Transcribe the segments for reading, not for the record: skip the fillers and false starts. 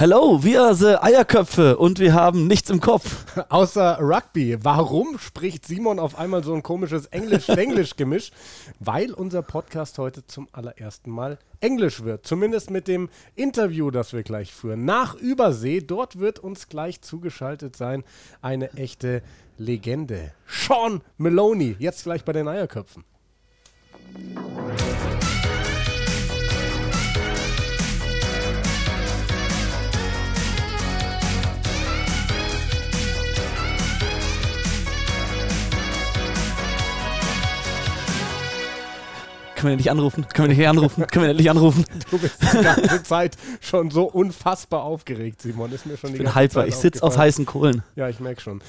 Hello, wir sind Eierköpfe und wir haben nichts im Kopf. Außer Rugby. Warum spricht Simon auf einmal so ein komisches Englisch-Englisch-Gemisch? Weil unser Podcast heute zum allerersten Mal Englisch wird. Zumindest mit dem Interview, das wir gleich führen. Nach Übersee, dort wird uns gleich zugeschaltet sein eine echte Legende. Sean Maloney, jetzt gleich bei den Eierköpfen. Können wir nicht anrufen? Du bist die ganze Zeit schon so unfassbar aufgeregt, Simon. Ist mir schon die ganze Zeit aufgefallen. Ich sitze auf heißen Kohlen. Ja, ich merke schon.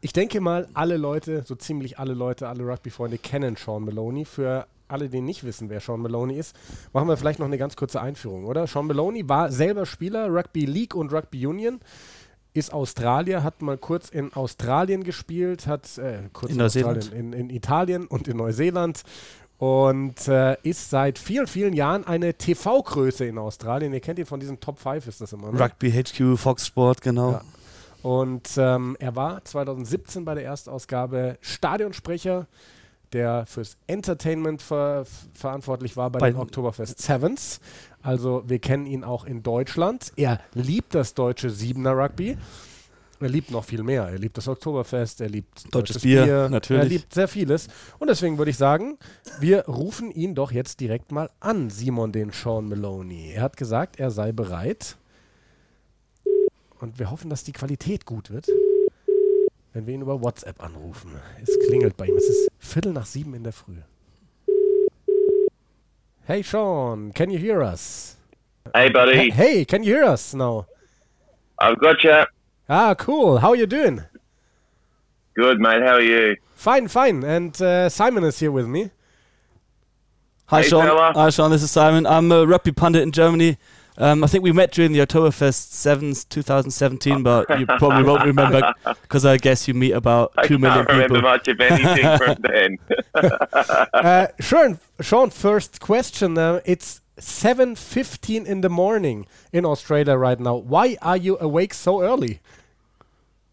Ich denke mal, alle Leute, so ziemlich alle Leute, alle Rugby-Freunde kennen Sean Maloney. Für alle, die nicht wissen, wer Sean Maloney ist, machen wir vielleicht noch eine ganz kurze Einführung, oder? Sean Maloney war selber Spieler, Rugby League und Rugby Union. Ist Australier, hat mal kurz in Australien gespielt, hat in Italien und in Neuseeland. Und ist seit vielen, vielen Jahren eine TV-Größe in Australien. Ihr kennt ihn von diesem Top 5, ist das immer, ne? Rugby HQ, Fox Sport, genau. Ja. Und er war 2017 bei der Erstausgabe Stadionsprecher, der fürs Entertainment verantwortlich war bei den Oktoberfest Sevens. Also wir kennen ihn auch in Deutschland. Er liebt das deutsche Siebener-Rugby. Er liebt noch viel mehr. Er liebt das Oktoberfest, er liebt deutsches Bier, natürlich. Er liebt sehr vieles. Und deswegen würde ich sagen, wir rufen ihn doch jetzt direkt mal an, Simon, den Sean Maloney. Er hat gesagt, er sei bereit. Und wir hoffen, dass die Qualität gut wird, wenn wir ihn über WhatsApp anrufen. Es klingelt bei ihm. Es ist 6:15 in der Früh. Hey, Sean, can you hear us? Hey, buddy. Hey, can you hear us now? I've got you. Ah, cool. How are you doing? Good, mate. How are you? Fine. And Simon is here with me. Hi, hey, Sean. Fella. Hi, Sean. This is Simon. I'm a rugby pundit in Germany. I think we met during the Oktoberfest Sevens 2017, but you probably won't remember because I guess you meet about 2 million people. I can't remember much of anything from then. Sean, first question. It's 7:15 in the morning in Australia right now. Why are you awake so early?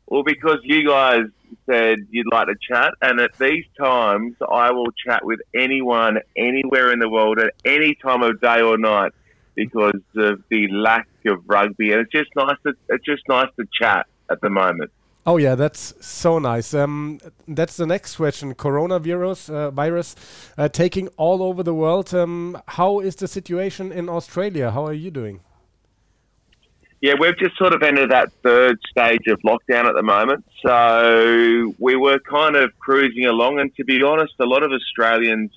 Well, because you guys said you'd like to chat, and at these times, I will chat with anyone, anywhere in the world, at any time of day or night, because of the lack of rugby, and it's just nice to chat at the moment. Oh yeah, that's so nice. That's the next question. Coronavirus virus taking all over the world. How is the situation in Australia? How are you doing? Yeah, we've just sort of entered that third stage of lockdown at the moment. So we were kind of cruising along. And to be honest, a lot of Australians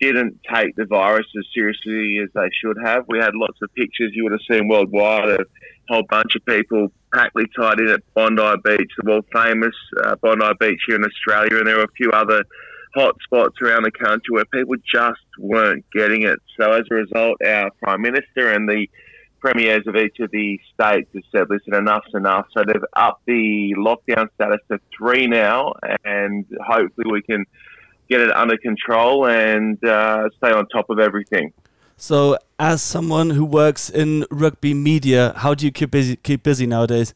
didn't take the virus as seriously as they should have. We had lots of pictures you would have seen worldwide of a whole bunch of people packly tied in at Bondi Beach, the world-famous Bondi Beach here in Australia, and there were a few other hot spots around the country where people just weren't getting it. So as a result, our Prime Minister and the premiers of each of the states have said, listen, enough's enough. So they've upped the lockdown status to 3 now, and hopefully we can get it under control and stay on top of everything. So, as someone who works in rugby media, how do you keep busy nowadays?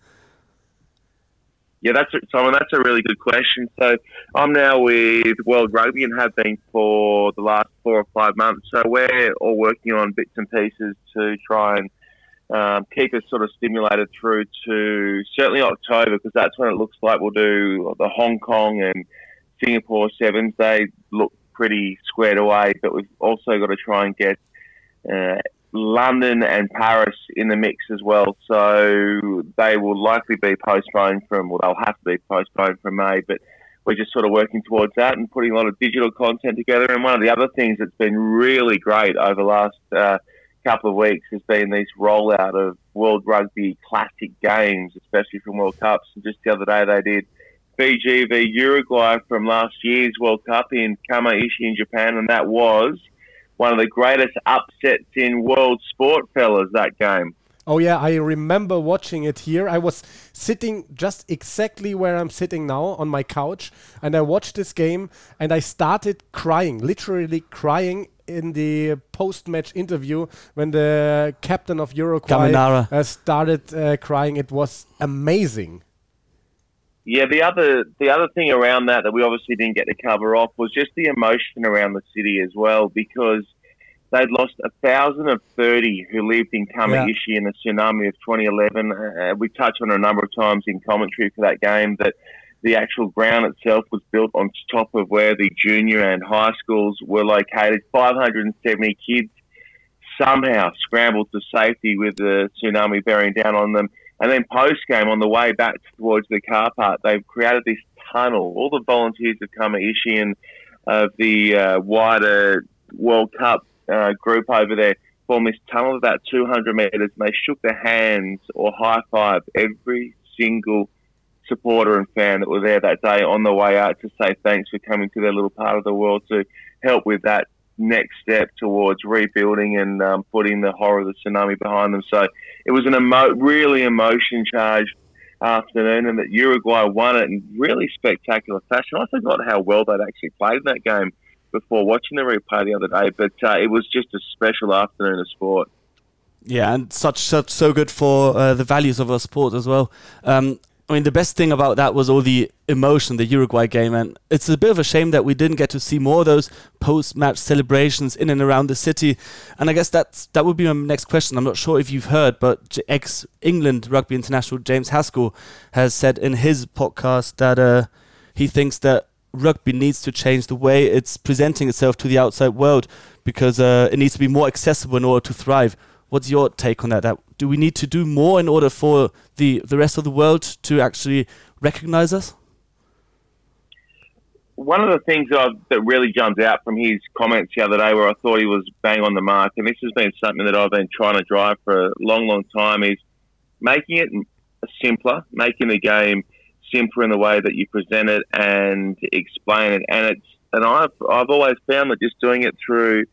Yeah, that's a really good question. So, I'm now with World Rugby and have been for the last 4 or 5 months. So, we're all working on bits and pieces to try and keep us sort of stimulated through to certainly October, because that's when it looks like we'll do the Hong Kong and Singapore Sevens. They look pretty squared away, but we've also got to try and get London and Paris in the mix as well, so they will likely be postponed they'll have to be postponed from May, but we're just sort of working towards that and putting a lot of digital content together. And one of the other things that's been really great over the last couple of weeks has been this rollout of World Rugby classic games, especially from World Cups. And just the other day they did BGV Uruguay from last year's World Cup in Kamaishi in Japan, and that was one of the greatest upsets in world sport, fellas, that game. Oh, yeah, I remember watching it here. I was sitting just exactly where I'm sitting now on my couch, and I watched this game, and I started crying, literally crying in the post-match interview when the captain of Uruguay started crying. It was amazing. Yeah, the other thing around that we obviously didn't get to cover off was just the emotion around the city as well, because they'd lost 1,030 who lived in Kamaishi in the tsunami of 2011. We touched on it a number of times in commentary for that game that the actual ground itself was built on top of where the junior and high schools were located. 570 kids somehow scrambled to safety with the tsunami bearing down on them. And then post-game, on the way back towards the car park, they've created this tunnel. All the volunteers of Kamaishi and of the wider World Cup group over there formed this tunnel of about 200 metres, and they shook the hands or high-fived every single supporter and fan that were there that day on the way out to say thanks for coming to their little part of the world to help with that next step towards rebuilding and putting the horror of the tsunami behind them. So it was an really emotion-charged afternoon, and that Uruguay won it in really spectacular fashion. I forgot how well they'd actually played in that game before watching the replay the other day, but it was just a special afternoon of sport. Yeah, and so good for the values of our sport as well. I mean, the best thing about that was all the emotion, the Uruguay game, and it's a bit of a shame that we didn't get to see more of those post-match celebrations in and around the city. And I guess that would be my next question. I'm not sure if you've heard, but ex-England rugby international James Haskell has said in his podcast that he thinks that rugby needs to change the way it's presenting itself to the outside world, because it needs to be more accessible in order to thrive. What's your take on that? Do we need to do more in order for the rest of the world to actually recognise us? One of the things that really jumped out from his comments the other day, where I thought he was bang on the mark, and this has been something that I've been trying to drive for a long, long time, is making it simpler, making the game simpler in the way that you present it and explain it. And I've always found that just doing it through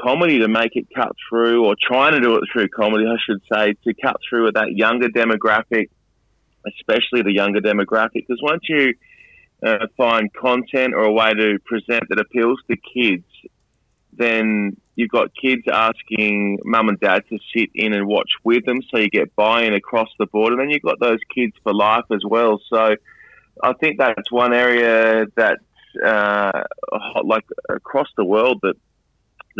comedy to make it cut through, or trying to do it through comedy, I should say, to cut through with that younger demographic, especially the younger demographic. Because once you find content or a way to present that appeals to kids, then you've got kids asking mum and dad to sit in and watch with them, so you get buy-in across the board. And then you've got those kids for life as well. So I think that's one area that's across the world that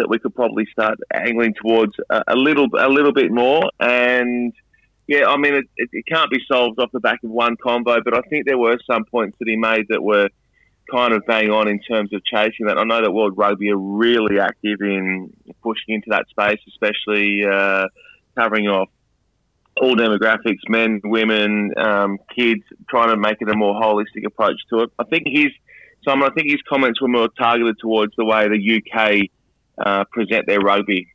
we could probably start angling towards a little bit more. And yeah, I mean, it can't be solved off the back of one combo, but I think there were some points that he made that were kind of bang on in terms of chasing that. I know that World Rugby are really active in pushing into that space, especially covering off all demographics, men, women, kids, trying to make it a more holistic approach to it. I think his comments were more targeted towards the way the UK present their rugby.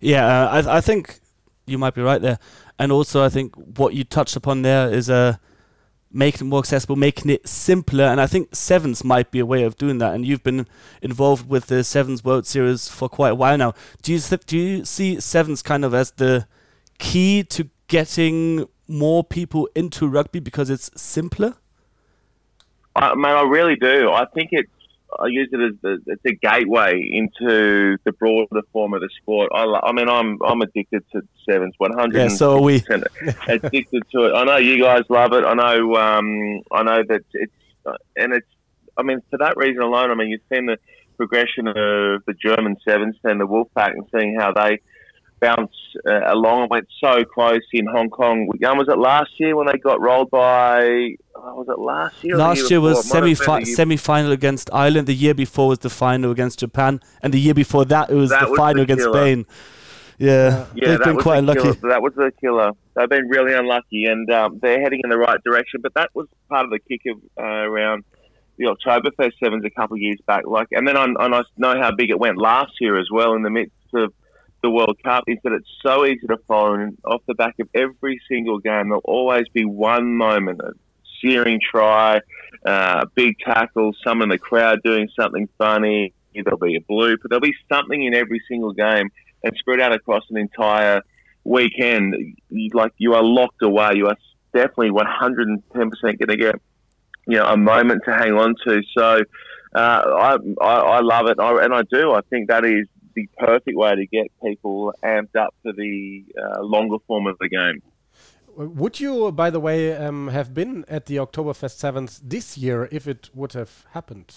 Yeah, I think you might be right there. And also I think what you touched upon there is making it more accessible, making it simpler. And I think Sevens might be a way of doing that. And you've been involved with the Sevens World Series for quite a while now. Do you see Sevens kind of as the key to getting more people into rugby because it's simpler? Man, I really do. I think I use it as the gateway into the broader form of the sport. I'm addicted to Sevens, 100%. Yeah, so are we. Addicted to it. I know you guys love it. I know that it's. I mean, for that reason alone, I mean, you've seen the progression of the German Sevens and the Wolfpack, and seeing how they bounce along and went so close in Hong Kong. Was it last year when they got rolled by? Was it last year? Last year was semi-final against Ireland. The year before was the final against Japan, and the year before that it was the final against Spain. Yeah, they've been quite unlucky. That was the killer. They've been really unlucky, and they're heading in the right direction. But that was part of the kick of around the Oktoberfest Sevens a couple of years back. And I know how big it went last year as well in the midst of the World Cup, is that it's so easy to follow, and off the back of every single game there'll always be one moment, a searing try, a big tackle, someone in the crowd doing something funny, there'll be a blooper, there'll be something in every single game, and spread out across an entire weekend. You are locked away. You are definitely 110% going to get a moment to hang on to. So I love it, and I do. I think that is the perfect way to get people amped up for the longer form of the game. Would you, by the way, have been at the Oktoberfest Sevens this year if it would have happened?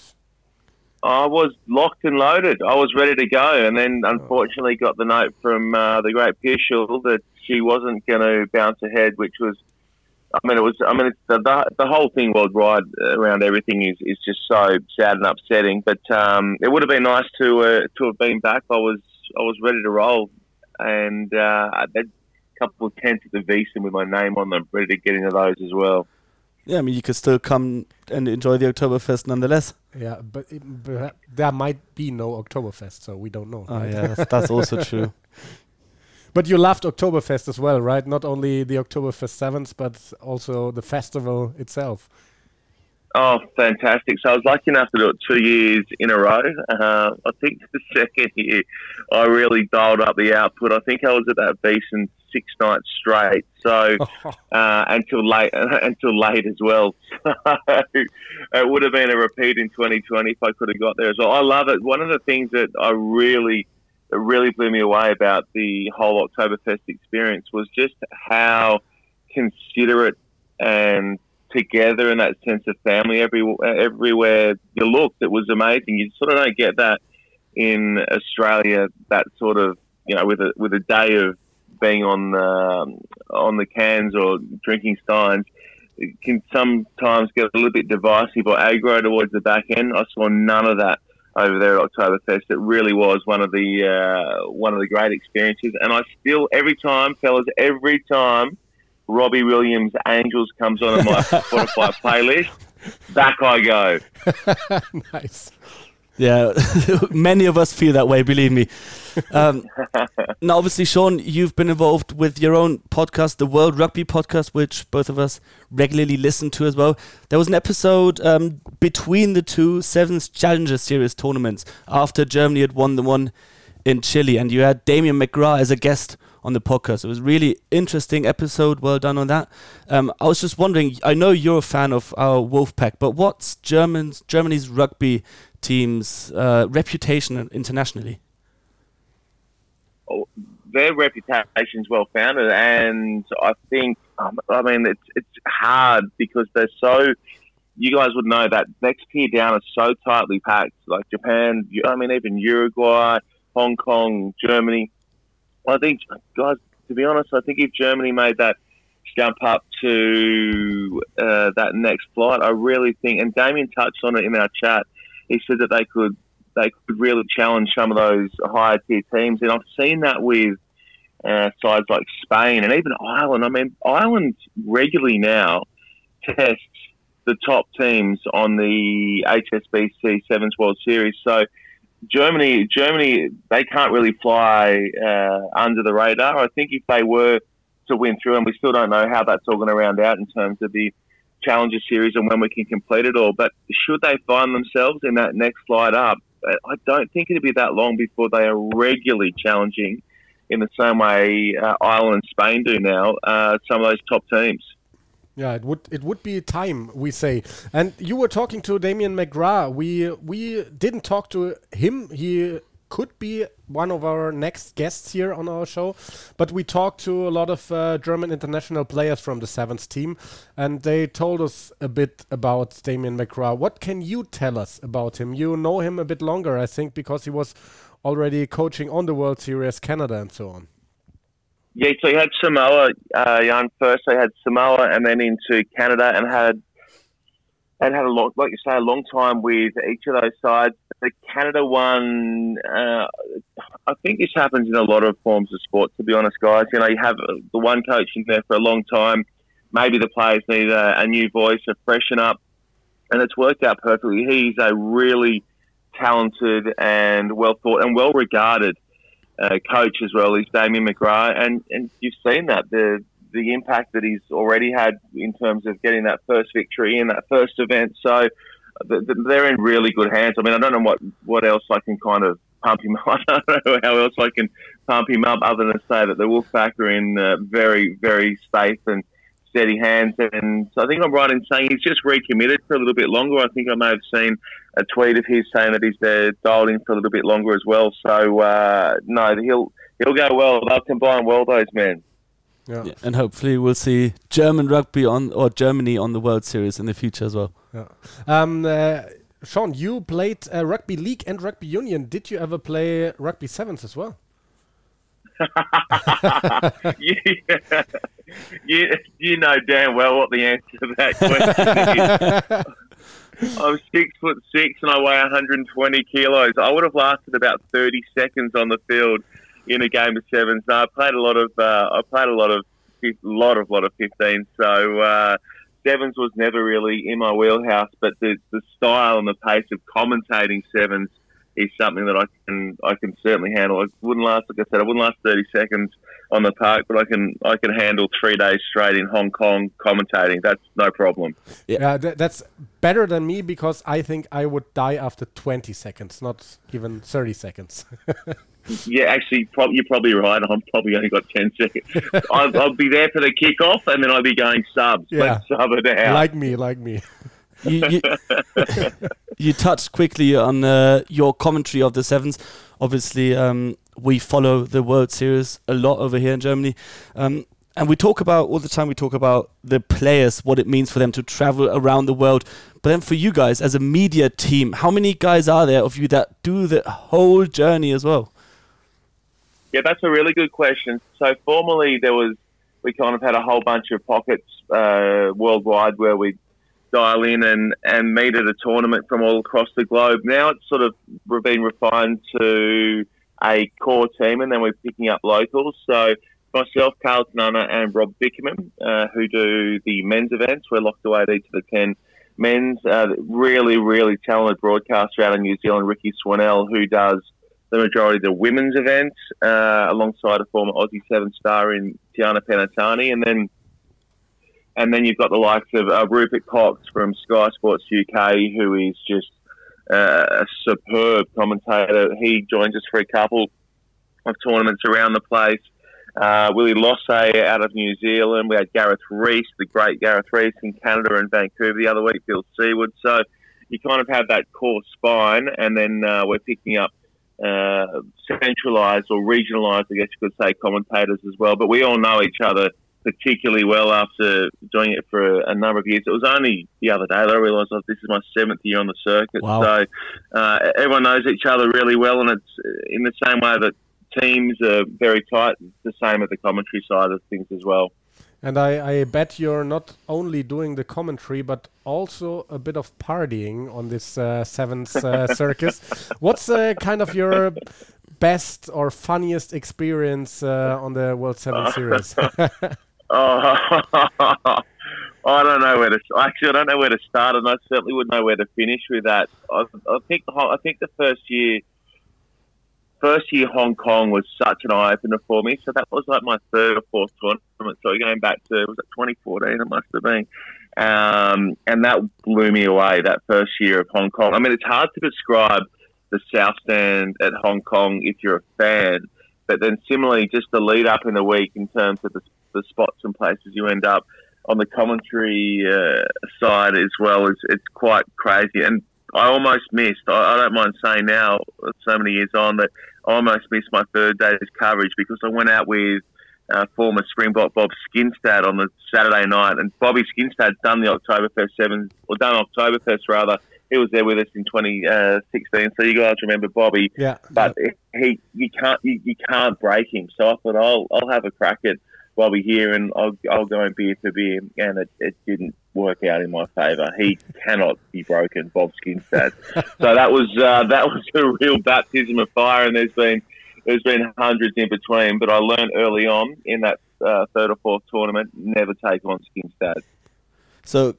I was locked and loaded. I was ready to go, and then unfortunately got the note from the great Pierschel that she wasn't going to bounce ahead, which was, it's the whole thing worldwide around everything is just so sad and upsetting. But it would have been nice to have been back. I was ready to roll, and I had a couple of tents at the Vison with my name on them, ready to get into those as well. Yeah, I mean, you could still come and enjoy the Oktoberfest nonetheless. Yeah, but there might be no Oktoberfest, so we don't know. Oh, right? Yeah, that's also true. But you loved Oktoberfest as well, right? Not only the Oktoberfest Sevens, but also the festival itself. Oh, fantastic. So I was lucky enough to do it 2 years in a row. I think the second year I really dialed up the output. I think I was at that Beeson 6 nights straight, so until late as well. So it would have been a repeat in 2020 if I could have got there as well. I love it. One of the things that really blew me away about the whole Oktoberfest experience was just how considerate and together and that sense of family everywhere you looked. It was amazing. You sort of don't get that in Australia, that sort of, you know, with a day of being on the cans or drinking steins, it can sometimes get a little bit divisive or aggro towards the back end. I saw none of that over there at Oktoberfest. It really was one of the great experiences. And I still, every time, fellas, Robbie Williams' Angels comes on my Spotify playlist, back I go. Nice. Yeah, many of us feel that way, believe me. Now, obviously, Sean, you've been involved with your own podcast, the World Rugby podcast, which both of us regularly listen to as well. There was an episode between the two Sevens Challenger Series tournaments after Germany had won the one in Chile, and you had Damian McGrath as a guest on the podcast. It was a really interesting episode. Well done on that. I was just wondering, I know you're a fan of our Wolfpack, but what's Germany's rugby team's reputation internationally? Oh, their reputation's well founded, and I think it's hard because they're so. You guys would know that next tier down is so tightly packed, like Japan. Even Uruguay, Hong Kong, Germany. I think, guys, to be honest, I think if Germany made that jump up to that next flight, I really think, and Damien touched on it in our chat. He said that they could really challenge some of those higher tier teams, and I've seen that with sides like Spain and even Ireland. I mean, Ireland regularly now tests the top teams on the HSBC Sevens World Series. So Germany, they can't really fly under the radar. I think if they were to win through, and we still don't know how that's all going to round out in terms of the Challenger Series and when we can complete it all, but should they find themselves in that next slide up, I don't think it'll be that long before they are regularly challenging in the same way Ireland and Spain do now, some of those top teams. Yeah, it would be time, we say. And you were talking to Damian McGrath. We didn't talk to him. He could be one of our next guests here on our show, but we talked to a lot of German international players from the Sevens team, and they told us a bit about Damian McGrath. What can you tell us about him? You know him a bit longer, I think, because he was already coaching on the World Series Canada and so on. Yeah, so he had Samoa, Jan. First, they had Samoa, and then into Canada, and had a long, like you say, a long time with each of those sides. The Canada one, I think this happens in a lot of forms of sport, to be honest, guys. You know, you have the one coach in there for a long time. Maybe the players need a new voice, a freshen up, and it's worked out perfectly. He's a really talented and well thought and well regarded coach as well. He's Damian McGrath, and you've seen that the impact that he's already had in terms of getting that first victory in that first event. So they're in really good hands. I mean, I don't know what else I can kind of pump him up. I don't know how else I can pump him up other than to say that the Wolfpack are in very, very safe and steady hands. And so I think I'm right in saying he's just recommitted for a little bit longer. I think I may have seen a tweet of his saying that he's there dialed in for a little bit longer as well. So, no, he'll go well. They'll combine well, those men. Yeah. And hopefully we'll see German rugby Germany on the World Series in the future as well. Yeah. Sean, you played rugby league and rugby union. Did you ever play rugby sevens as well? You know damn well what the answer to that question is. I'm 6'6" and I weigh 120 kilos. I would have lasted about 30 seconds on the field in a game of sevens. No, I played a lot of 15. So sevens was never really in my wheelhouse, but the style and the pace of commentating sevens is something that I can certainly handle. I wouldn't last, like I said, 30 seconds on the park, but I can handle 3 days straight in Hong Kong commentating. That's no problem. Yeah, that's better than me, because I think I would die after 20 seconds, not even 30 seconds. Yeah, actually, you're probably right. I'm probably only got 10 seconds. I'll be there for the kickoff, and then I'll be going subs. Yeah. Let's sub it out. Like me. You touched quickly on your commentary of the sevens. Obviously, we follow the World Series a lot over here in Germany. And we talk about the players, what it means for them to travel around the world. But then for you guys, as a media team, how many guys are there of you that do the whole journey as well? Yeah, that's a really good question. So formerly, we kind of had a whole bunch of pockets worldwide where we dial in and meet at a tournament from all across the globe. Now it's sort of been refined to a core team, and then we're picking up locals. So myself, Carl Tnana, and Rob Bickerman, who do the men's events. We're locked away at each of the 10 men's. Really, really talented broadcaster out of New Zealand, Ricky Swannell, who does the majority of the women's events, alongside a former Aussie seven star in Tiana Penatani. And then you've got the likes of Rupert Cox from Sky Sports UK, who is just a superb commentator. He joins us for a couple of tournaments around the place. Willie Lossay out of New Zealand. We had Gareth Reese, the great Gareth Reese, in Canada and Vancouver the other week, Bill Seawood. So you kind of have that core spine, and then we're picking up centralised or regionalised, I guess you could say, commentators as well. But we all know each other particularly well after doing it for a number of years. It was only the other day that I realised this is my 7th year on the circuit. Wow. So everyone knows each other really well, and it's in the same way that teams are very tight, the same at the commentary side of things as well. And I bet you're not only doing the commentary, but also a bit of partying on this sevens circus. What's kind of your best or funniest experience on the World Sevens Series? I don't know where to start, and I certainly wouldn't know where to finish with that. I think the first year Hong Kong was such an eye-opener for me. So that was like my third or fourth tournament. So going back to, was it 2014? It must have been. And that blew me away, that first year of Hong Kong. I mean, it's hard to describe the South Stand at Hong Kong if you're a fan. But then similarly, just the lead-up in the week in terms of the spots and places you end up on the commentary side as well, it's quite crazy. And I almost missed, I don't mind saying now, so many years on, that I almost missed my third day's coverage because I went out with former Springbok Bob Skinstad on the Saturday night. And Bobby Skinstad's done the Oktoberfest rather. He was there with us in 2016, so you guys remember Bobby. Yeah. But you can't break him. So I thought, I'll have a crack at Bobby here, and I'll go in beer for beer. And it didn't work out in my favour. He cannot be broken, Bob Skinstad. So that was a real baptism of fire, and there's been hundreds in between. But I learned early on in that third or fourth tournament, never take on Skinstad. So.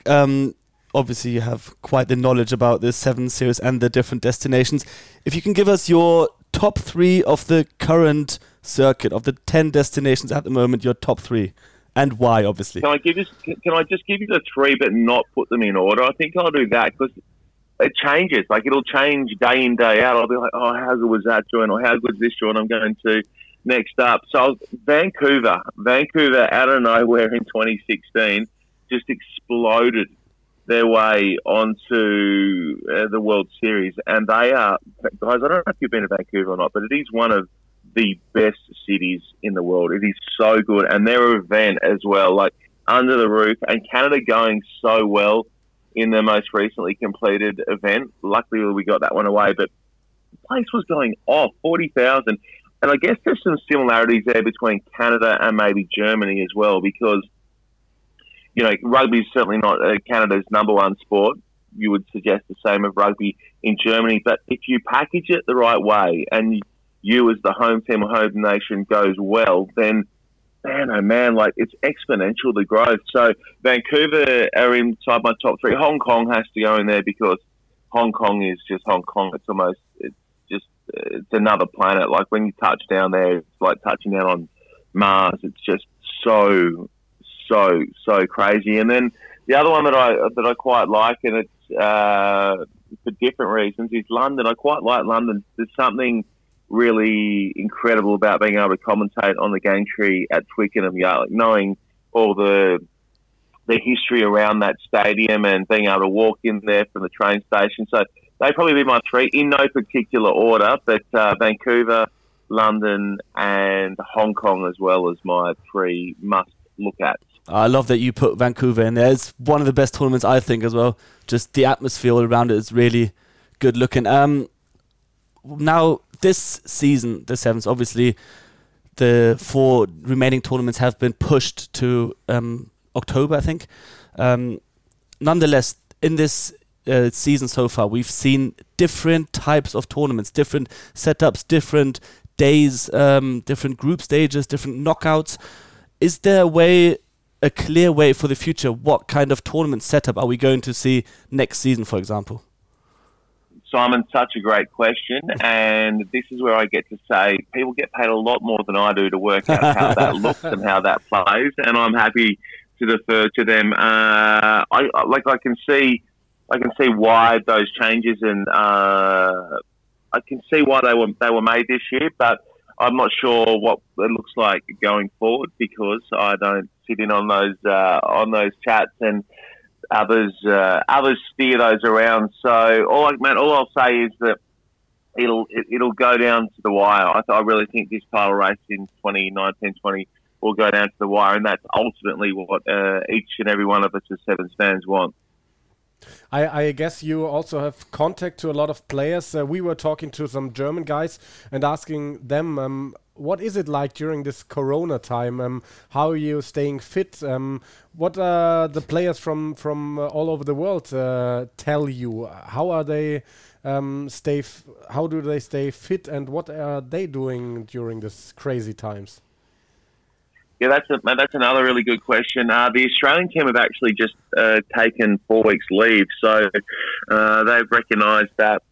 Obviously, you have quite the knowledge about the Sevens Series and the different destinations. If you can give us your top three of the current circuit, of the 10 destinations at the moment, your top three, and why, obviously. Can I just give you the three but not put them in order? I think I'll do that because it changes. Like, it'll change day in, day out. I'll be like, oh, how good was that joint, or how good is this joint? I'm going to next up. So Vancouver out of nowhere in 2016 just exploded their way onto the World Series. And they are, guys, I don't know if you've been to Vancouver or not, but it is one of the best cities in the world. It is so good. And their event as well, like under the roof, and Canada going so well in the most recently completed event. Luckily, we got that one away, but the place was going off, 40,000. And I guess there's some similarities there between Canada and maybe Germany as well, because, you know, rugby is certainly not Canada's number one sport. You would suggest the same of rugby in Germany. But if you package it the right way and you as the home team or home nation goes well, then, man, oh man, like it's exponential, the growth. So Vancouver are inside my top three. Hong Kong has to go in there because Hong Kong is just Hong Kong. It's almost, it's another planet. Like when you touch down there, it's like touching down on Mars. It's just so crazy. And then the other one that I quite like, and it's for different reasons, is London. I quite like London. There's something really incredible about being able to commentate on the Gangtree at Twickenham, like knowing all the history around that stadium and being able to walk in there from the train station. So they'd probably be my three in no particular order, but Vancouver, London and Hong Kong as well as my three must look at. I love that you put Vancouver in there. It's one of the best tournaments, I think, as well. Just the atmosphere all around it is really good looking. Now, this season, the Sevens, obviously, the four remaining tournaments have been pushed to October, I think. Nonetheless, in this season so far, we've seen different types of tournaments, different setups, different days, different group stages, different knockouts. Is there a clear way for the future? What kind of tournament setup are we going to see next season, for example? Simon, such a great question, and this is where I get to say people get paid a lot more than I do to work out how that looks and how that plays, and I'm happy to defer to them. I can see why those changes, and I can see why they were made this year, but I'm not sure what it looks like going forward because I don't sit in on those chats, and others steer those around. So all I'll say is that it'll go down to the wire. I really think this title race in 2019-20 will go down to the wire, and that's ultimately what each and every one of us as Sevens fans want. I guess you also have contact to a lot of players. We were talking to some German guys and asking them what is it like during this Corona time? How are you staying fit? What are the players from all over the world tell you? How are they how do they stay fit? And what are they doing during this crazy times? Yeah, that's another really good question. The Australian team have actually just taken 4 weeks leave, so they've recognised that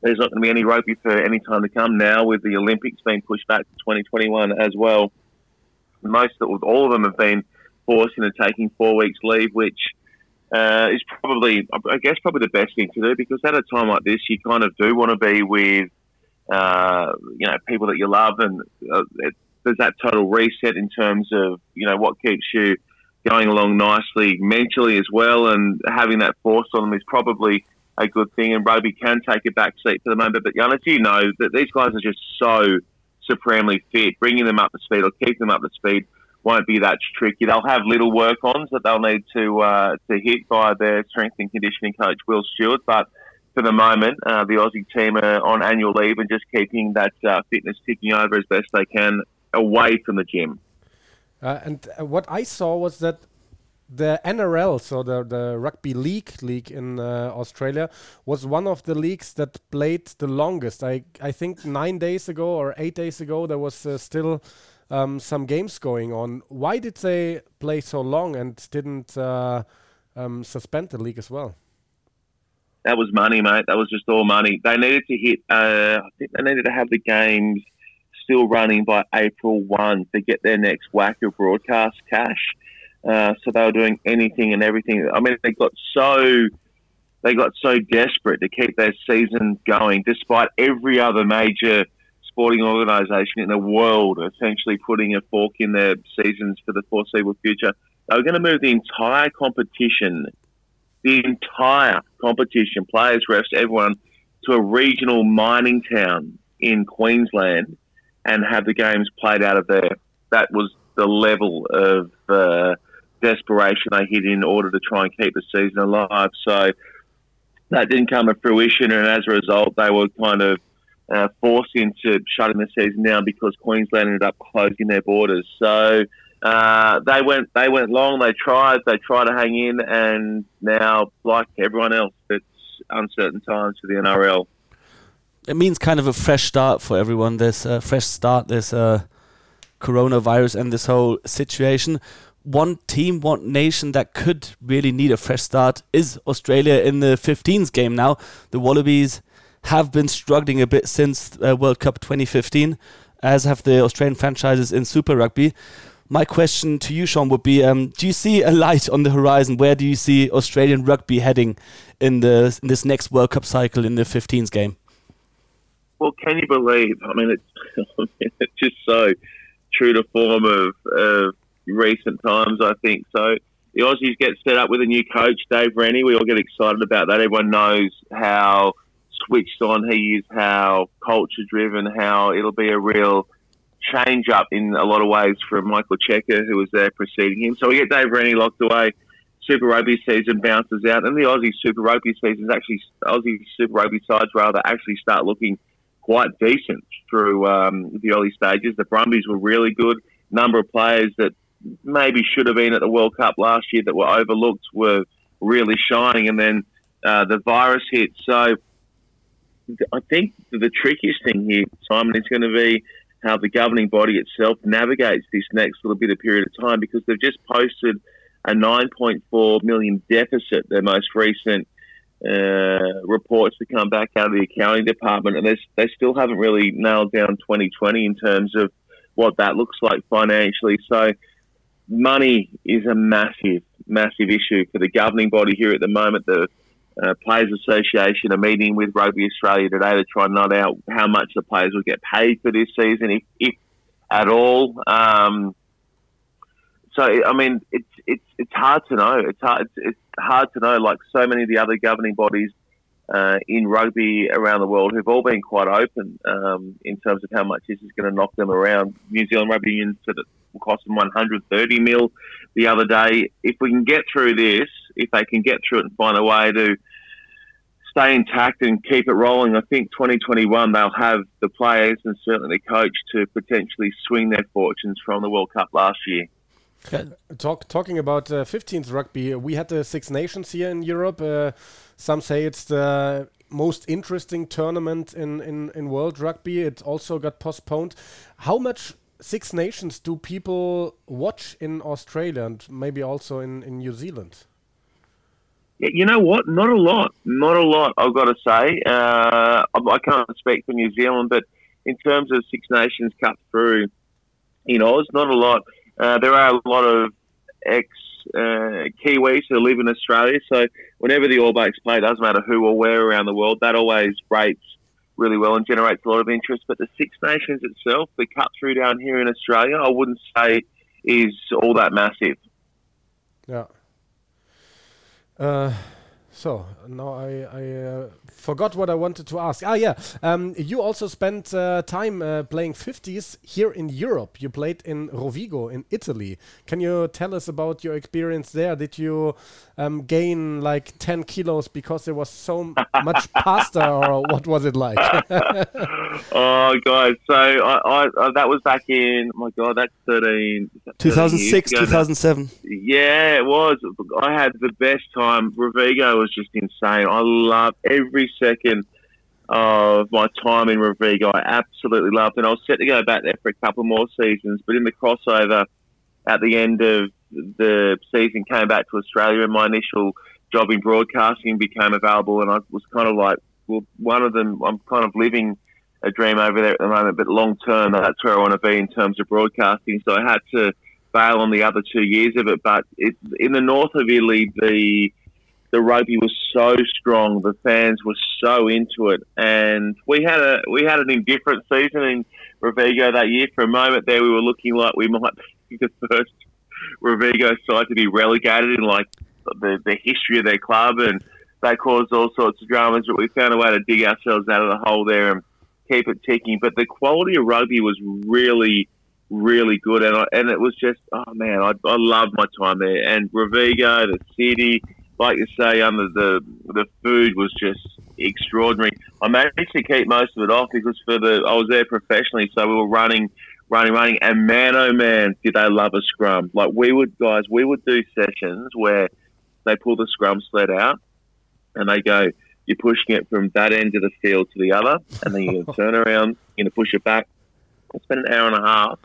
there's not going to be any rugby for any time to come now, with the Olympics being pushed back to 2021 as well. All of them have been forced into taking 4 weeks leave, which is probably the best thing to do, because at a time like this, you kind of do want to be with people that you love, and there's that total reset in terms of, what keeps you going along nicely mentally as well, and having that force on them is probably a good thing, and rugby can take a back seat for the moment. But as you know, that these guys are just so supremely fit. Bringing them up to speed or keeping them up to speed won't be that tricky. They'll have little work-ons that they'll need to hit by their strength and conditioning coach, Will Stewart, but for the moment, the Aussie team are on annual leave and just keeping that fitness ticking over as best they can away from the gym. And what I saw was that the NRL, so the Rugby League in Australia, was one of the leagues that played the longest. I think 9 days ago or 8 days ago, there was still some games going on. Why did they play so long and didn't suspend the league as well? That was money, mate. That was just all money. They needed to hit, I think they needed to have the games still running by April 1 to get their next whack of broadcast cash. So they were doing anything and everything. I mean, they got so desperate to keep their season going, despite every other major sporting organisation in the world essentially putting a fork in their seasons for the foreseeable future. They were going to move the entire competition, players, refs, everyone, to a regional mining town in Queensland and have the games played out of there. That was the level of desperation they hit in order to try and keep the season alive. So that didn't come to fruition, and as a result, they were kind of forced into shutting the season down because Queensland ended up closing their borders. So they went long. They tried to hang in, and now, like everyone else, it's uncertain times for the NRL. It means kind of a fresh start for everyone. There's a fresh start. There's a coronavirus and this whole situation. One team, one nation that could really need a fresh start is Australia in the 15s game now. The Wallabies have been struggling a bit since World Cup 2015, as have the Australian franchises in Super Rugby. My question to you, Sean, would be, do you see a light on the horizon? Where do you see Australian rugby heading in this next World Cup cycle in the 15s game? Well, can you believe? I mean, it's just so true to form of recent times, I think. So the Aussies get set up with a new coach, Dave Rennie. We all get excited about that. Everyone knows how switched on he is, how culture-driven, how it'll be a real change-up in a lot of ways from Michael Checker, who was there preceding him. So we get Dave Rennie locked away. Super Rugby season bounces out, and the Aussie Super Rugby seasons actually start looking quite decent through the early stages. The Brumbies were really good. Number of players that maybe should have been at the World Cup last year that were overlooked were really shining, and then the virus hit. So I think the trickiest thing here, Simon, is going to be how the governing body itself navigates this next little bit of period of time, because they've just posted a $9.4 million deficit, their most recent reports to come back out of the accounting department, and they still haven't really nailed down 2020 in terms of what that looks like financially. So money is a massive, massive issue for the governing body here at the moment. The Players Association are meeting with Rugby Australia today to try and nut out how much the players will get paid for this season, if at all. So, I mean, it's hard to know. It's hard to know, like so many of the other governing bodies in rugby around the world who've all been quite open in terms of how much this is going to knock them around. New Zealand Rugby Union said it will cost them $130 million the other day. If we can get through this, if they can get through it and find a way to stay intact and keep it rolling, I think 2021 they'll have the players and certainly the coach to potentially swing their fortunes from the World Cup last year. Yeah. Talking about 15th rugby, we had the Six Nations here in Europe. Some say it's the most interesting tournament in world rugby. It also got postponed. How much Six Nations do people watch in Australia and maybe also in New Zealand? You know what? Not a lot, I've got to say. I can't speak for New Zealand, but in terms of Six Nations Cup through in Oz, not a lot. There are a lot of ex-Kiwis who live in Australia, so whenever the All Blacks play, it doesn't matter who or where around the world, that always rates really well and generates a lot of interest. But the Six Nations itself, the cut through down here in Australia, I wouldn't say is all that massive. Yeah. So now I forgot what I wanted to ask. You also spent time playing 50s here in Europe. You played in Rovigo in Italy. Can you tell us about your experience there? Did you gain like 10 kilos because there was so much pasta, or what was it like? Oh God! So I that was back in that's 2006, 2007. Yeah, it was. I had the best time. Rovigo was just insane. I loved every second of my time in Rovigo. I absolutely loved it. And I was set to go back there for a couple more seasons, but in the crossover at the end of the season, came back to Australia, and my initial job in broadcasting became available, and I was kind of like, well, one of them, I'm kind of living a dream over there at the moment, but long term, that's where I want to be in terms of broadcasting. So I had to bail on the other 2 years of it. But in the north of Italy, the the rugby was so strong, the fans were so into it, and we had an indifferent season in Rovigo that year. For a moment there, we were looking like we might be the first Rovigo side to be relegated in like the history of their club, and they caused all sorts of dramas, but we found a way to dig ourselves out of the hole there and keep it ticking. But the quality of rugby was really, really good, and it was just, oh man, I loved my time there. And Rovigo, the city, like you say, the food was just extraordinary. I managed to keep most of it off because I was there professionally, so we were running, and man, oh man, did they love a scrum. Like we would do sessions where they pull the scrum sled out and they go, you're pushing it from that end of the field to the other, and then you're going to turn around, you're going to push it back. I spent an hour and a half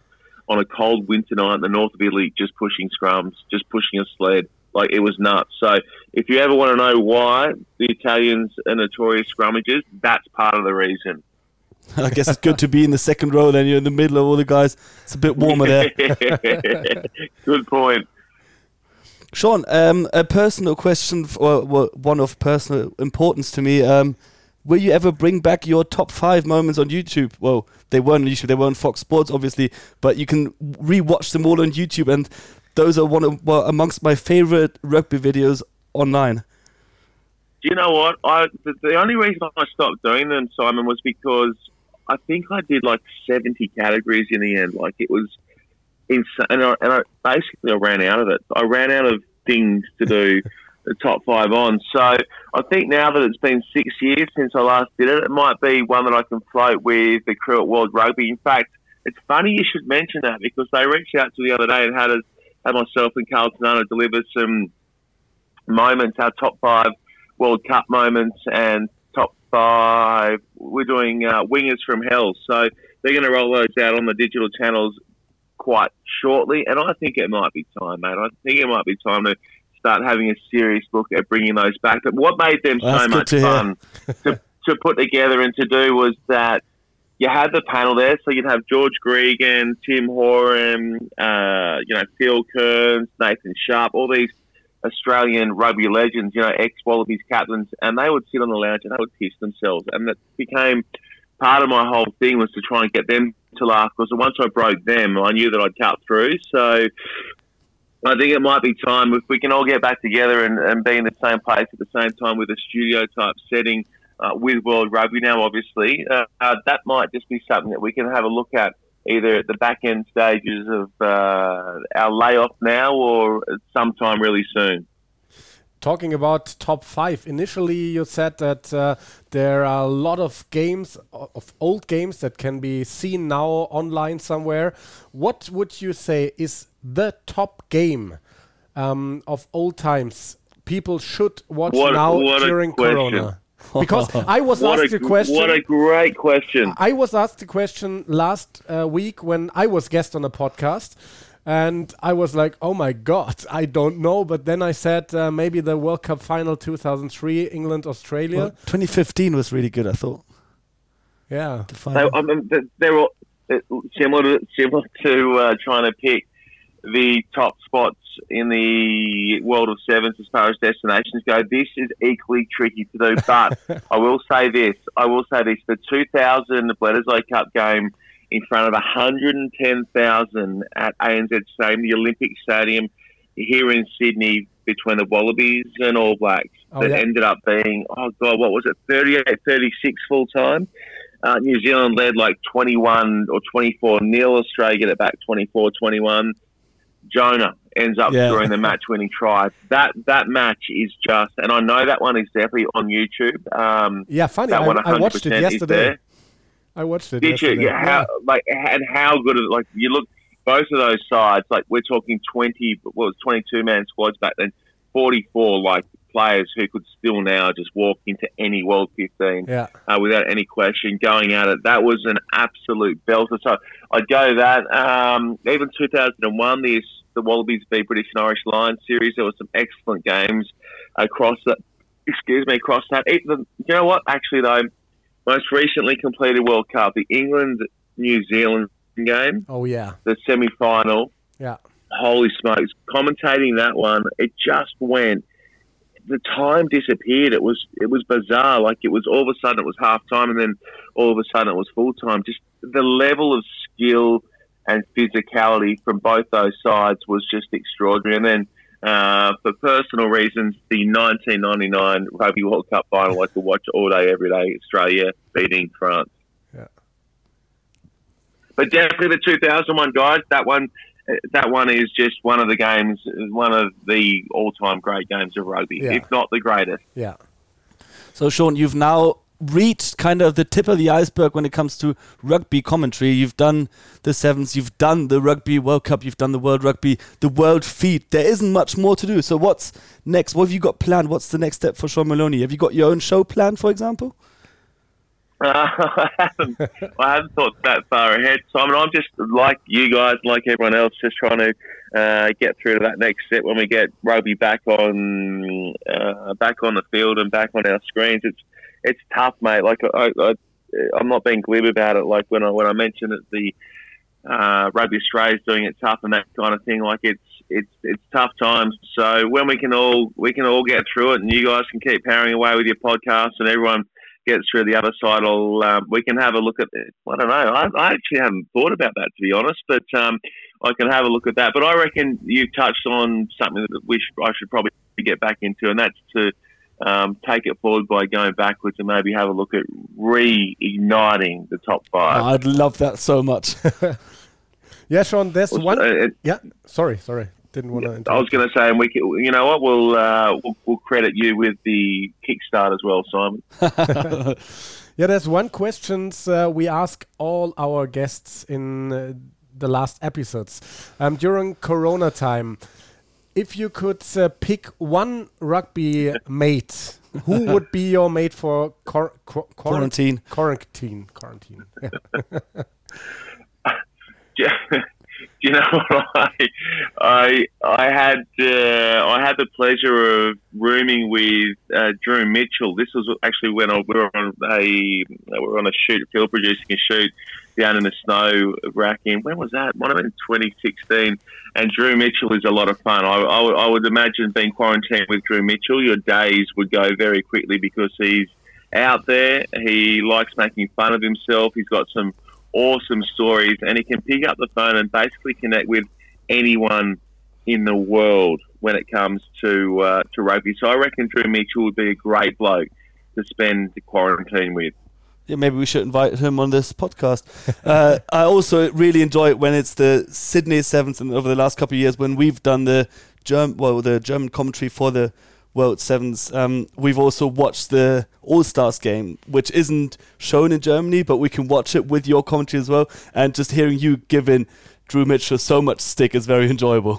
on a cold winter night in the north of Italy just pushing scrums, just pushing a sled. Like, it was nuts. So if you ever want to know why the Italians are notorious scrummagers, that's part of the reason. I guess it's good to be in the second row, then you're in the middle of all the guys. It's a bit warmer there. Good point. Sean, a personal question, or one of personal importance to me. Will you ever bring back your top 5 moments on YouTube? Well, they weren't on YouTube, they were on Fox Sports, obviously, but you can re-watch them all on YouTube, and those are amongst my favourite rugby videos online. Do you know what? The only reason I stopped doing them, Simon, was because I think I did like 70 categories in the end. Like, it was insane. And I basically, I ran out of it. I ran out of things to do the top 5 on. So I think now that it's been 6 years since I last did it, it might be one that I can float with the crew at World Rugby. In fact, it's funny you should mention that, because they reached out to the other day and had myself and Carl Tnana deliver some moments, our top 5 World Cup moments, and top 5, we're doing Wingers from Hell. So they're going to roll those out on the digital channels quite shortly. And I think it might be time, mate. I think it might be time to start having a serious look at bringing those back. But what made them so much fun to put together and to do was that you had the panel there, so you'd have George Gregan, Tim Horan, Phil Kearns, Nathan Sharp, all these Australian rugby legends, ex-Wallabies captains, and they would sit on the lounge and they would piss themselves. And that became part of my whole thing, was to try and get them to laugh, because once I broke them, I knew that I'd cut through. So I think it might be time, if we can all get back together and be in the same place at the same time with a studio-type setting, with World Rugby now, obviously, that might just be something that we can have a look at, either at the back end stages of our layoff now or sometime really soon. Talking about top 5, initially you said that there are a lot of games, of old games, that can be seen now online somewhere. What would you say is the top game of old times people should watch now during Corona? Because I was asked a question. What a great question. I was asked a question last week when I was guest on a podcast, and I was like, oh my God, I don't know. But then I said maybe the World Cup final 2003, England-Australia. Well, 2015 was really good, I thought. Yeah. They were similar to trying to pick the top spots in the world of sevens as far as destinations go. This is equally tricky to do, but I will say this, the 2000 Bledisloe Cup game in front of 110,000 at ANZ Stadium, the Olympic Stadium here in Sydney, between the Wallabies and All Blacks, ended up being, oh God, what was it, 38-36 full time. New Zealand led like 21 or 24-0, Australia get it back 24-21. Jonah ends up throwing the match-winning try. That match is just, and I know that one is definitely on YouTube. Funny. That one 100% I watched it yesterday. I watched it. Did yesterday. You? Yeah. How good is it? Like, you look, both of those sides. Like, we're talking 22-man squads back then. 44 players who could still now just walk into any World 15 without any question going at it. That was an absolute belter. So I'd go that. Even 2001, the Wallabies v British and Irish Lions series, there were some excellent games across that. Even, you know what? Actually, though, most recently completed World Cup, the England-New Zealand game. Oh, yeah. The semi-final. Yeah. Holy smokes. Commentating that one, it just went the time disappeared. It was bizarre. Like, it was all of a sudden it was half time, and then all of a sudden it was full time. Just the level of skill and physicality from both those sides was just extraordinary. And then for personal reasons, the 1999 Rugby World Cup final I could watch all day, every day. Australia beating France. Yeah. But definitely the 2001 guys. That one is just one of the games, one of the all-time great games of rugby, if not the greatest. Yeah. So, Sean, you've now reached kind of the tip of the iceberg when it comes to rugby commentary. You've done the Sevens, you've done the Rugby World Cup, you've done the World Rugby, the World Feed. There isn't much more to do. So what's next? What have you got planned? What's the next step for Sean Maloney? Have you got your own show planned, for example? I haven't thought that far ahead, Simon. I'm just like you guys, like everyone else, just trying to get through to that next step when we get rugby back on the field and back on our screens. It's tough, mate. Like I'm not being glib about it. Like when I mentioned that the Rugby Australia's doing it tough and that kind of thing. Like it's tough times. So when we can all get through it, and you guys can keep powering away with your podcasts, and everyone gets through the other side, we can have a look at it. I don't know. I actually haven't thought about that, to be honest, but I can have a look at that. But I reckon you've touched on something that I should probably get back into, and that's to take it forward by going backwards and maybe have a look at reigniting the top five. Oh, I'd love that so much. Yeah, Sean, there's one. Sorry. Didn't want to. I was going to say, and we, you know what, we'll credit you with the kickstart as well, Simon. Yeah, there's one question we ask all our guests in the last episodes during Corona time. If you could pick one rugby mate, who would be your mate for quarantine? Do you know what? I had the pleasure of rooming with Drew Mitchell. This was actually when we were on a shoot, field producing a shoot down in the snow rack. When was that? Might have been 2016. And Drew Mitchell is a lot of fun. I would imagine being quarantined with Drew Mitchell, your days would go very quickly because he's out there. He likes making fun of himself. He's got some awesome stories, and he can pick up the phone and basically connect with anyone in the world when it comes to rugby. So I reckon Drew Mitchell would be a great bloke to spend the quarantine with. Yeah, maybe we should invite him on this podcast. I also really enjoy it when it's the Sydney Sevens, and over the last couple of years when we've done the German commentary for the World Sevens. We've also watched the All-Stars game, which isn't shown in Germany, but we can watch it with your commentary as well. And just hearing you giving Drew Mitchell so much stick is very enjoyable.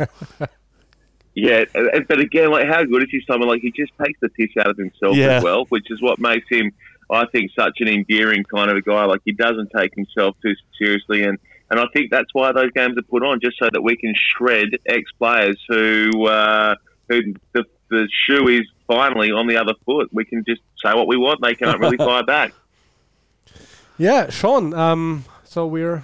Yeah, but again, like, how good is he, Simon? Like, he just takes the piss out of himself as well, which is what makes him, I think, such an endearing kind of a guy. Like, he doesn't take himself too seriously, and I think that's why those games are put on, just so that we can shred ex-players who the shoe is finally on the other foot. We can just say what we want. They can't really fight back. Yeah, Sean. So we're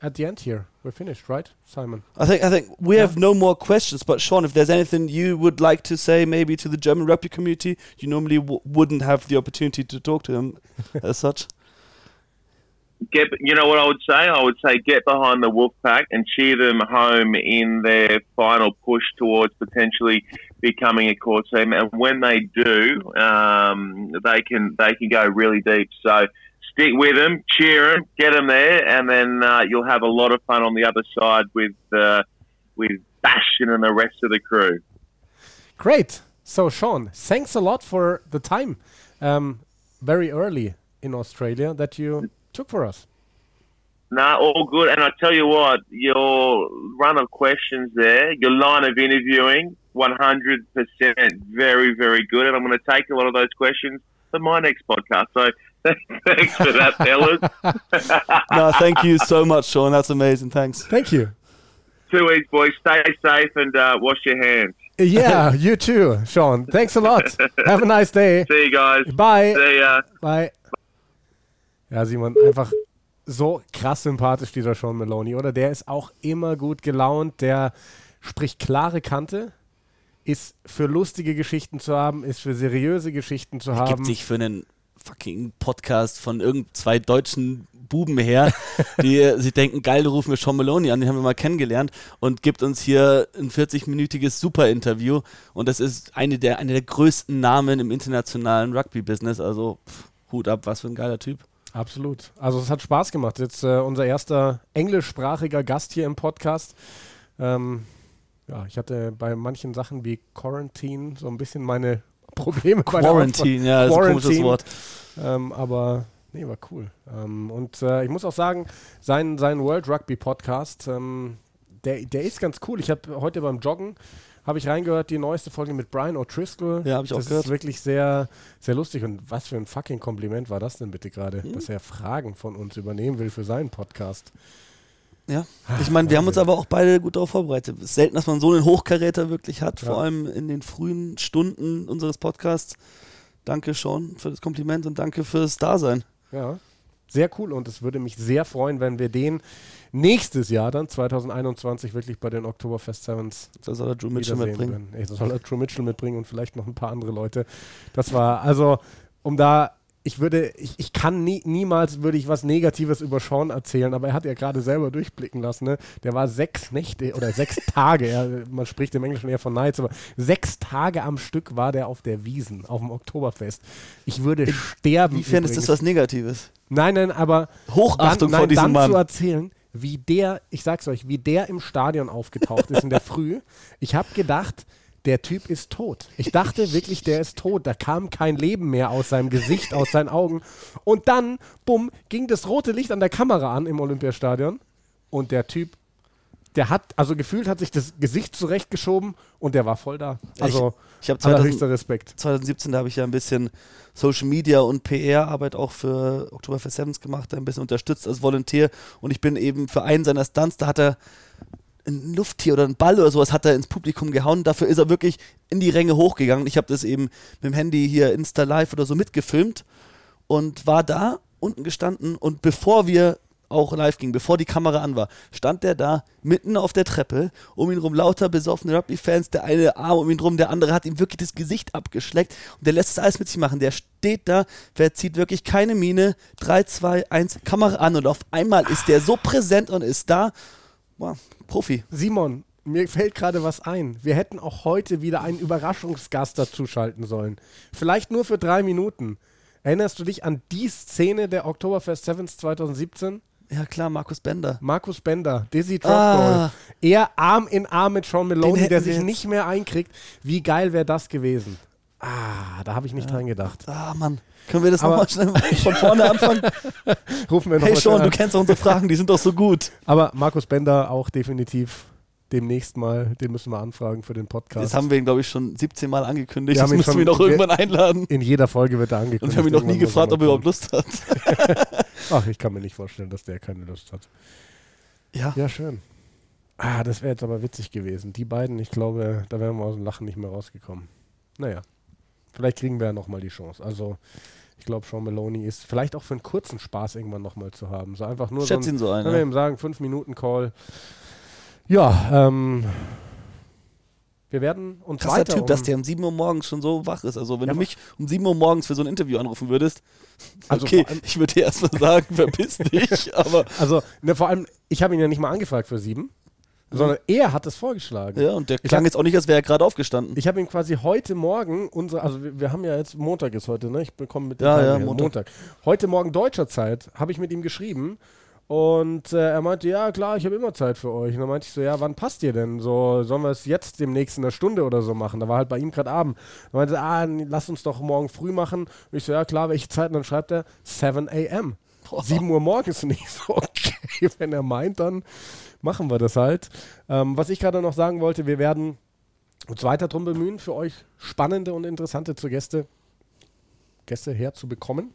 at the end here. We're finished, right, Simon? I think we have no more questions. But Sean, if there's anything you would like to say, maybe to the German rugby community, you normally wouldn't have the opportunity to talk to him as such. You know what I would say? I would say get behind the Wolfpack and cheer them home in their final push towards potentially becoming a core team. And when they do, they can go really deep. So stick with them, cheer them, get them there, and then you'll have a lot of fun on the other side with Bastion and the rest of the crew. Great. So, Sean, thanks a lot for the time very early in Australia that you took for us. No, all good. And I tell you what, your run of questions there, your line of interviewing, 100% very, very good. And I'm going to take a lot of those questions for my next podcast. So thanks for that, fellas. No, thank you so much, Sean. That's amazing. Thanks. Thank you. 2 weeks, boys. Stay safe and wash your hands. Yeah, you too, Sean. Thanks a lot. Have a nice day. See you guys. Bye. See ya. Bye. Ja, Simon, einfach so krass sympathisch, dieser Sean Maloney, oder? Der ist auch immer gut gelaunt, der spricht klare Kante, ist für lustige Geschichten zu haben, ist für seriöse Geschichten zu haben. Gibt sich für einen fucking Podcast von irgend zwei deutschen Buben her, die sich denken, geil, da rufen wir Sean Maloney an, den haben wir mal kennengelernt und gibt uns hier ein 40-minütiges Super-Interview und das ist eine der größten Namen im internationalen Rugby-Business, also Hut ab, was für ein geiler Typ. Absolut, also es hat Spaß gemacht, jetzt unser erster englischsprachiger Gast hier im Podcast. Ja, ich hatte bei manchen Sachen wie Quarantine so ein bisschen meine Probleme. Quarantine, ja, das ist ein komisches Wort. Aber nee, war cool. Ich muss auch sagen, sein World Rugby Podcast, der ist ganz cool. Ich habe heute beim Joggen, reingehört, die neueste Folge mit Brian O'Driscoll. Ja, habe ich auch gehört. Das ist wirklich sehr, sehr lustig. Und was für ein fucking Kompliment war das denn bitte gerade, dass er Fragen von uns übernehmen will für seinen Podcast. Ja, ich meine, wir haben uns aber auch beide gut darauf vorbereitet. Es ist selten, dass man so einen Hochkaräter wirklich hat, vor allem in den frühen Stunden unseres Podcasts. Danke, Sean, für das Kompliment und danke fürs Dasein. Ja, sehr cool und es würde mich sehr freuen, wenn wir den nächstes Jahr dann, 2021, wirklich bei den Oktoberfest Sevens soll er Drew Mitchell mitbringen und vielleicht noch ein paar andere Leute. Das war, also, ich kann niemals was Negatives über Sean erzählen, aber er hat ja gerade selber durchblicken lassen, ne? Der war 6 Nächte oder 6 Tage, man spricht im Englischen eher von Nights, aber 6 Tage am Stück war der auf der Wiesn, auf dem Oktoberfest. Ich würde sterben. Inwiefern ist das was Negatives? Nein, aber Hochachtung von diesem Mann. Dann zu erzählen, wie der im Stadion aufgetaucht ist in der Früh. Ich habe gedacht, der Typ ist tot. Ich dachte wirklich, der ist tot. Da kam kein Leben mehr aus seinem Gesicht, aus seinen Augen. Und dann, bumm, ging das rote Licht an der Kamera an im Olympiastadion. Und der Typ, gefühlt hat sich das Gesicht zurechtgeschoben und der war voll da. Also, ich habe allerhöchster Respekt. 2017, da habe ich ja ein bisschen Social Media und PR-Arbeit auch für Oktoberfest Sevens gemacht, ein bisschen unterstützt als Volontär. Und ich bin eben für einen seiner Stunts, da hat er ein Lufttier oder ein Ball oder sowas hat er ins Publikum gehauen. Dafür ist er wirklich in die Ränge hochgegangen. Ich habe das eben mit dem Handy hier Insta Live oder so mitgefilmt und war da unten gestanden. Und bevor wir auch live gingen, bevor die Kamera an war, stand der da mitten auf der Treppe. Um ihn rum lauter besoffene Rugby-Fans. Der eine Arm um ihn rum, der andere hat ihm wirklich das Gesicht abgeschleckt. Und der lässt das alles mit sich machen. Der steht da, verzieht wirklich keine Miene. 3, 2, 1, Kamera an. Und auf einmal ist der so präsent und ist da. Wow, Profi. Simon, mir fällt gerade was ein. Wir hätten auch heute wieder einen Überraschungsgast dazuschalten sollen. Vielleicht nur für 3 Minuten. Erinnerst du dich an die Szene der Oktoberfest Sevens 2017? Ja klar, Markus Bender, Dizzy Dropball. Er Arm in Arm mit Sean Maloney, der sich nicht mehr einkriegt. Wie geil wäre das gewesen? Da habe ich nicht dran gedacht. Mann. Können wir das nochmal schnell von vorne anfangen? Rufen wir noch. Hey Sean, du kennst doch unsere Fragen, die sind doch so gut. Aber Markus Bender auch definitiv demnächst mal, den müssen wir anfragen für den Podcast. Das haben wir ihn, glaube ich, schon 17 Mal angekündigt. Das müssen wir ihn auch irgendwann einladen. In jeder Folge wird er angekündigt. Und wir haben ihn noch nie gefragt, ob er überhaupt Lust hat. Ach, ich kann mir nicht vorstellen, dass der keine Lust hat. Ja. Ja, schön. Das wäre jetzt aber witzig gewesen. Die beiden, ich glaube, da wären wir aus dem Lachen nicht mehr rausgekommen. Naja. Vielleicht kriegen wir ja nochmal die Chance. Also, ich glaube, Sean Maloney ist vielleicht auch für einen kurzen Spaß irgendwann nochmal zu haben. So einfach nur schätz ihn so ein. Wenn wir ihm sagen, 5-Minuten-Call. Ja, wir werden uns krasser weiter... Typ, dass der um 7 Uhr morgens schon so wach ist. Also, wenn du mich um 7 Uhr morgens für so ein Interview anrufen würdest, also okay, ich würde dir erstmal sagen, verpiss dich, aber... Also, vor allem, ich habe ihn ja nicht mal angefragt für 7. Sondern er hat es vorgeschlagen. Ja, und der klang jetzt auch nicht, als wäre er gerade aufgestanden. Ich habe ihm quasi heute Morgen, wir haben ja jetzt, Montag ist heute, ne? Ich bekomme mit dem Montag. Heute Morgen deutscher Zeit habe ich mit ihm geschrieben und er meinte, ja klar, ich habe immer Zeit für euch. Und dann meinte ich so, ja, wann passt ihr denn? So, sollen wir es jetzt demnächst in einer Stunde oder so machen? Da war halt bei ihm gerade Abend. Dann meinte er, lass uns doch morgen früh machen. Und ich so, ja klar, welche Zeit? Und dann schreibt er, 7 a.m. 7 Uhr morgens nicht. So, okay, wenn er meint, dann machen wir das halt. Was ich gerade noch sagen wollte, wir werden uns weiter darum bemühen, für euch spannende und interessante Gäste herzubekommen.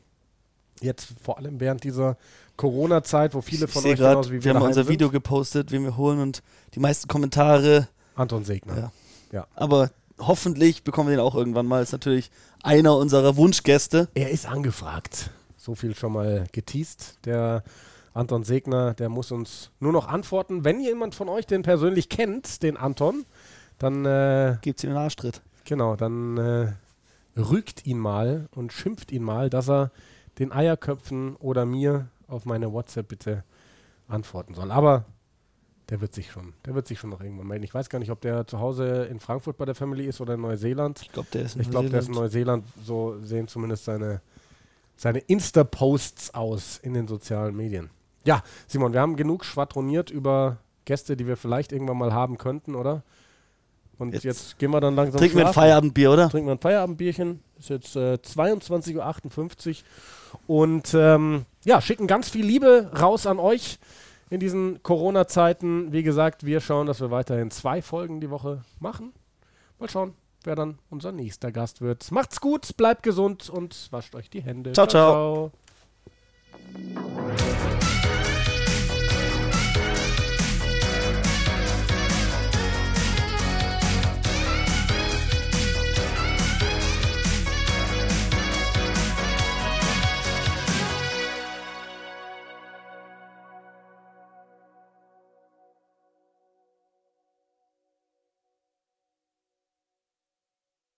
Jetzt vor allem während dieser Corona-Zeit, wo viele von euch genauso wie wir haben unser Video gepostet, wen wir holen und die meisten Kommentare. Anton Segner. Ja. Aber hoffentlich bekommen wir den auch irgendwann mal. Ist natürlich einer unserer Wunschgäste. Er ist angefragt. So viel schon mal geteased. Der Anton Segner, der muss uns nur noch antworten. Wenn jemand von euch den persönlich kennt, den Anton, Dann gibt's ihm einen Arschtritt. Genau, dann rügt ihn mal und schimpft ihn mal, dass er den Eierköpfen oder mir auf meine WhatsApp bitte antworten soll. Aber der wird sich schon noch irgendwann melden. Ich weiß gar nicht, ob der zu Hause in Frankfurt bei der Family ist oder in Neuseeland. Ich glaube, der ist in Neuseeland. So sehen zumindest seine Insta-Posts aus in den sozialen Medien. Ja, Simon, wir haben genug schwadroniert über Gäste, die wir vielleicht irgendwann mal haben könnten, oder? Und jetzt gehen wir dann langsam schlafen. Trinken wir ein Feierabendbier, oder? Trinken wir ein Feierabendbierchen. Ist jetzt 22:58 Uhr. Und schicken ganz viel Liebe raus an euch in diesen Corona-Zeiten. Wie gesagt, wir schauen, dass wir weiterhin 2 Folgen die Woche machen. Mal schauen, wer dann unser nächster Gast wird. Macht's gut, bleibt gesund und wascht euch die Hände. Ciao, ciao.